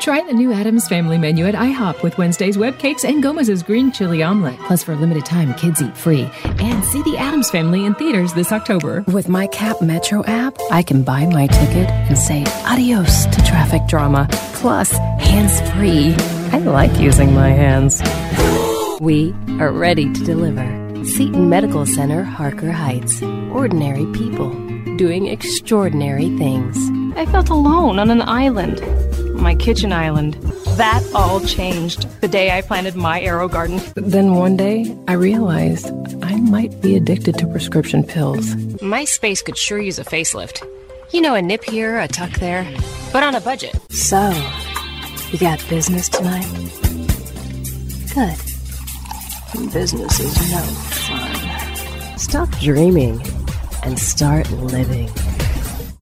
Try the new Addams Family Menu at IHOP with Wednesday's web cakes and Gomez's green chili omelet. Plus, for a limited time, kids eat free. And see the Addams Family in theaters this October. With my Cap Metro app, I can buy my ticket and say adios to traffic drama. Plus, hands-free. I like using my hands. We are ready to deliver. Seton Medical Center, Harker Heights. Ordinary people doing extraordinary things. I felt alone on an island. My kitchen island. That all changed the day I planted my AeroGarden. Then one day, I realized I might be addicted to prescription pills. My space could sure use a facelift. You know, a nip here, a tuck there, but on a budget. So, you got business tonight? Good. Business is no fun. Stop dreaming and start living.